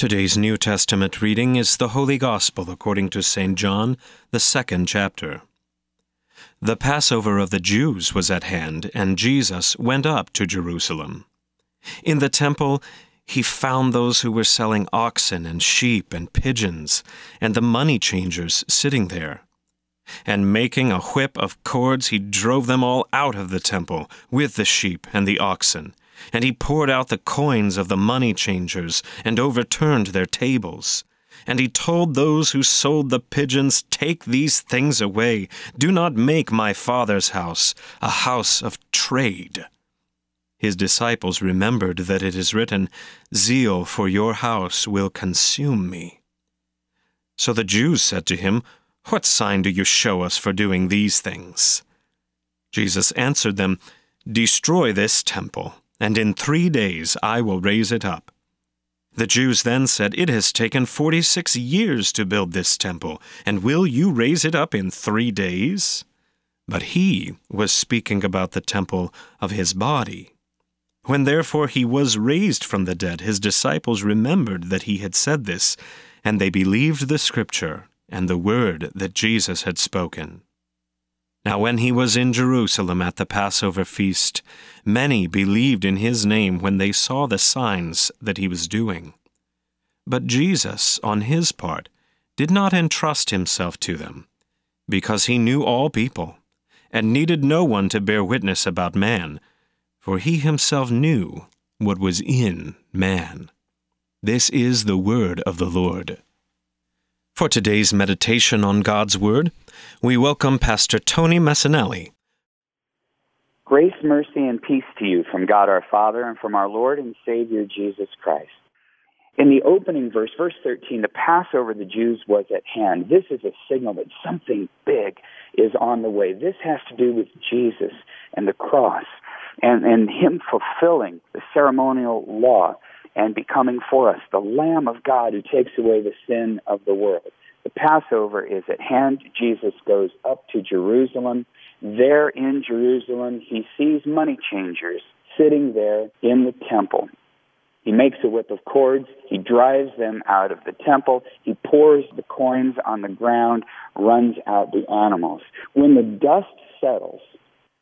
Today's New Testament reading is the Holy Gospel according to St. John, the second chapter. The Passover of the Jews was at hand, and Jesus went up to Jerusalem. In the temple, he found those who were selling oxen and sheep and pigeons, and the money changers sitting there. And making a whip of cords, he drove them all out of the temple with the sheep and the oxen. And he poured out the coins of the money changers and overturned their tables. And he told those who sold the pigeons, "Take these things away. Do not make my Father's house a house of trade." His disciples remembered that it is written, "Zeal for your house will consume me." So the Jews said to him, "What sign do you show us for doing these things?" Jesus answered them, "Destroy this temple, and in 3 days I will raise it up." The Jews then said, "It has taken 46 years to build this temple, and will you raise it up in 3 days?" But he was speaking about the temple of his body. When therefore he was raised from the dead, his disciples remembered that he had said this, and they believed the Scripture and the word that Jesus had spoken. Now when he was in Jerusalem at the Passover feast, many believed in his name when they saw the signs that he was doing. But Jesus, on his part, did not entrust himself to them, because he knew all people, and needed no one to bear witness about man, for he himself knew what was in man. This is the word of the Lord. For today's meditation on God's Word, we welcome Pastor Tony Massanelli. Grace, mercy, and peace to you from God our Father and from our Lord and Savior Jesus Christ. In the opening verse, verse 13, the Passover of the Jews was at hand. This is a signal that something big is on the way. This has to do with Jesus and the cross and him fulfilling the ceremonial law and becoming for us the Lamb of God who takes away the sin of the world. The Passover is at hand. Jesus goes up to Jerusalem. There in Jerusalem, he sees money changers sitting there in the temple. He makes a whip of cords. He drives them out of the temple. He pours the coins on the ground, runs out the animals. When the dust settles,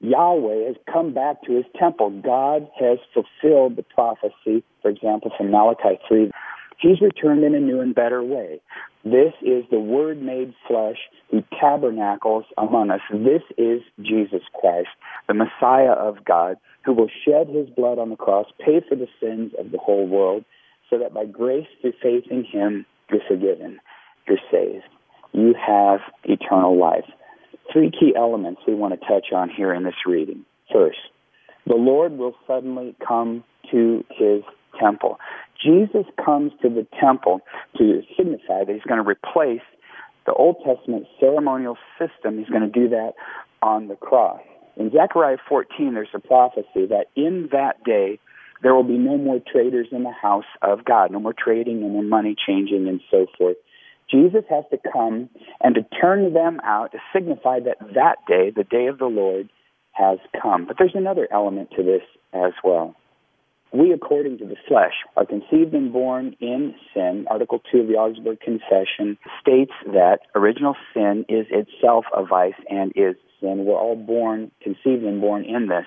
Yahweh has come back to his temple. God has fulfilled the prophecy, for example, from Malachi 3. He's returned in a new and better way. This is the Word made flesh who tabernacles among us. This is Jesus Christ, the Messiah of God, who will shed his blood on the cross, pay for the sins of the whole world, so that by grace through faith in him, you're forgiven, you're saved, you have eternal life. Three key elements we want to touch on here in this reading. First, the Lord will suddenly come to his temple. Jesus comes to the temple to signify that he's going to replace the Old Testament ceremonial system. He's going to do that on the cross. In Zechariah 14, there's a prophecy that in that day, there will be no more traders in the house of God, no more trading, no more money changing, and so forth. Jesus has to come and to turn them out to signify that that day, the day of the Lord, has come. But there's another element to this as well. We, according to the flesh, are conceived and born in sin. Article 2 of the Augsburg Confession states that original sin is itself a vice and is sin. We're all born, conceived and born in this.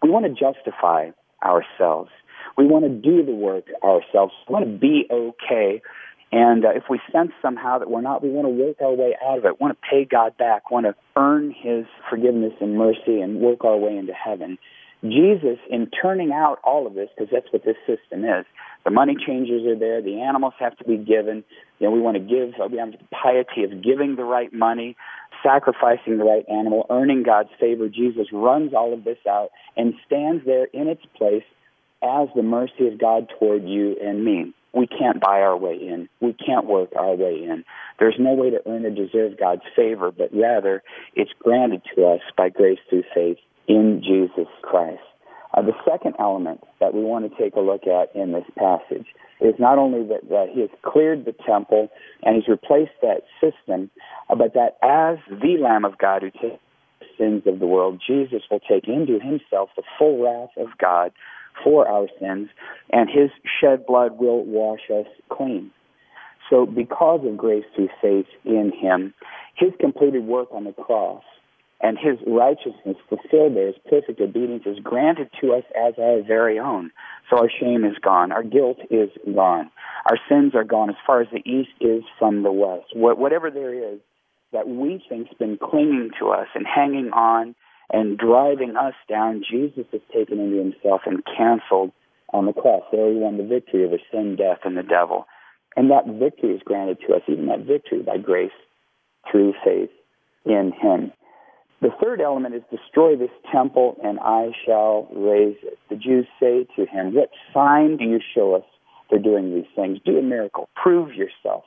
We want to justify ourselves. We want to do the work ourselves. We want to be okay. And if we sense somehow that we're not, we want to work our way out of it, want to pay God back, want to earn his forgiveness and mercy and work our way into heaven. Jesus, in turning out all of this, because that's what this system is, the money changers are there, the animals have to be given, we want to give, we have the piety of giving the right money, sacrificing the right animal, earning God's favor. Jesus runs all of this out and stands there in its place as the mercy of God toward you and me. We can't buy our way in. We can't work our way in. There's no way to earn or deserve God's favor, but rather it's granted to us by grace through faith in Jesus Christ. The second element that we want to take a look at in this passage is not only that he has cleared the temple and he's replaced that system, but that as the Lamb of God who takes the sins of the world, Jesus will take into himself the full wrath of God for our sins, and his shed blood will wash us clean. So because of grace through faith in him, his completed work on the cross and his righteousness fulfilled there, his perfect obedience is granted to us as our very own. So our shame is gone. Our guilt is gone. Our sins are gone as far as the east is from the west. Whatever there is that we think's been clinging to us and hanging on and driving us down, Jesus has taken into himself and canceled on the cross. There he won the victory over sin, death, and the devil. And that victory is granted to us, even that victory, by grace through faith in him. The third element is, destroy this temple and I shall raise it. The Jews say to him, what sign do you show us for doing these things? Do a miracle. Prove yourself.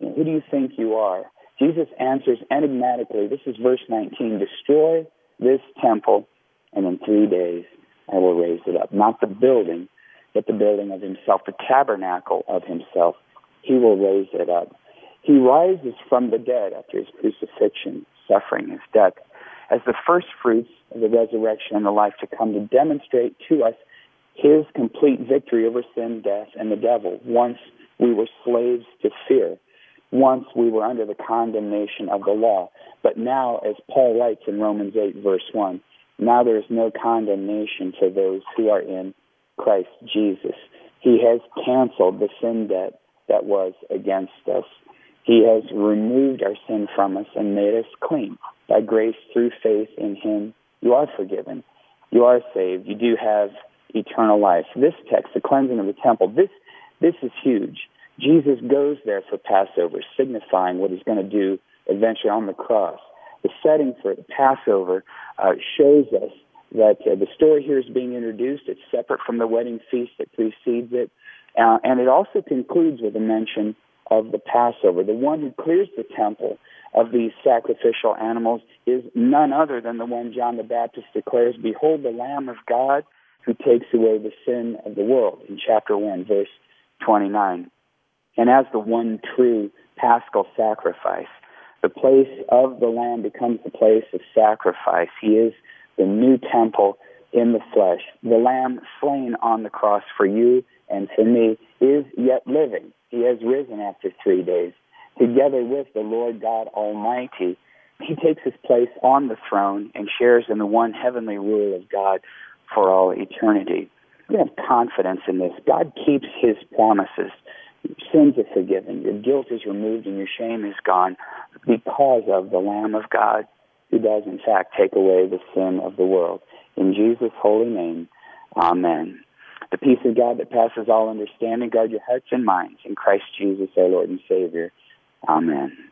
And who do you think you are? Jesus answers enigmatically, this is verse 19, destroy this temple, and in 3 days I will raise it up. Not the building, but the building of himself, the tabernacle of himself. He will raise it up. He rises from the dead after his crucifixion, suffering, his death, as the first fruits of the resurrection and the life to come, to demonstrate to us his complete victory over sin, death, and the devil. Once we were slaves to fear. Once we were under the condemnation of the law. But now, as Paul writes in Romans 8, verse 1, now there is no condemnation for those who are in Christ Jesus. He has canceled the sin debt that was against us. He has removed our sin from us and made us clean. By grace, through faith in him, you are forgiven. You are saved. You do have eternal life. This text, the cleansing of the temple, this is huge. Jesus goes there for Passover, signifying what he's going to do eventually on the cross. The setting for the Passover shows us that the story here is being introduced. It's separate from the wedding feast that precedes it. And it also concludes with a mention of the Passover. The one who clears the temple of these sacrificial animals is none other than the one John the Baptist declares, behold the Lamb of God who takes away the sin of the world, in chapter 1, verse 29. And as the one true paschal sacrifice, the place of the Lamb becomes the place of sacrifice. He is the new temple in the flesh. The Lamb slain on the cross for you and for me is yet living. He has risen after 3 days. Together with the Lord God Almighty, he takes his place on the throne and shares in the one heavenly rule of God for all eternity. We have confidence in this. God keeps his promises. Your sins are forgiven, your guilt is removed, and your shame is gone because of the Lamb of God who does, in fact, take away the sin of the world. In Jesus' holy name, amen. The peace of God that passes all understanding, guard your hearts and minds in Christ Jesus, our Lord and Savior. Amen.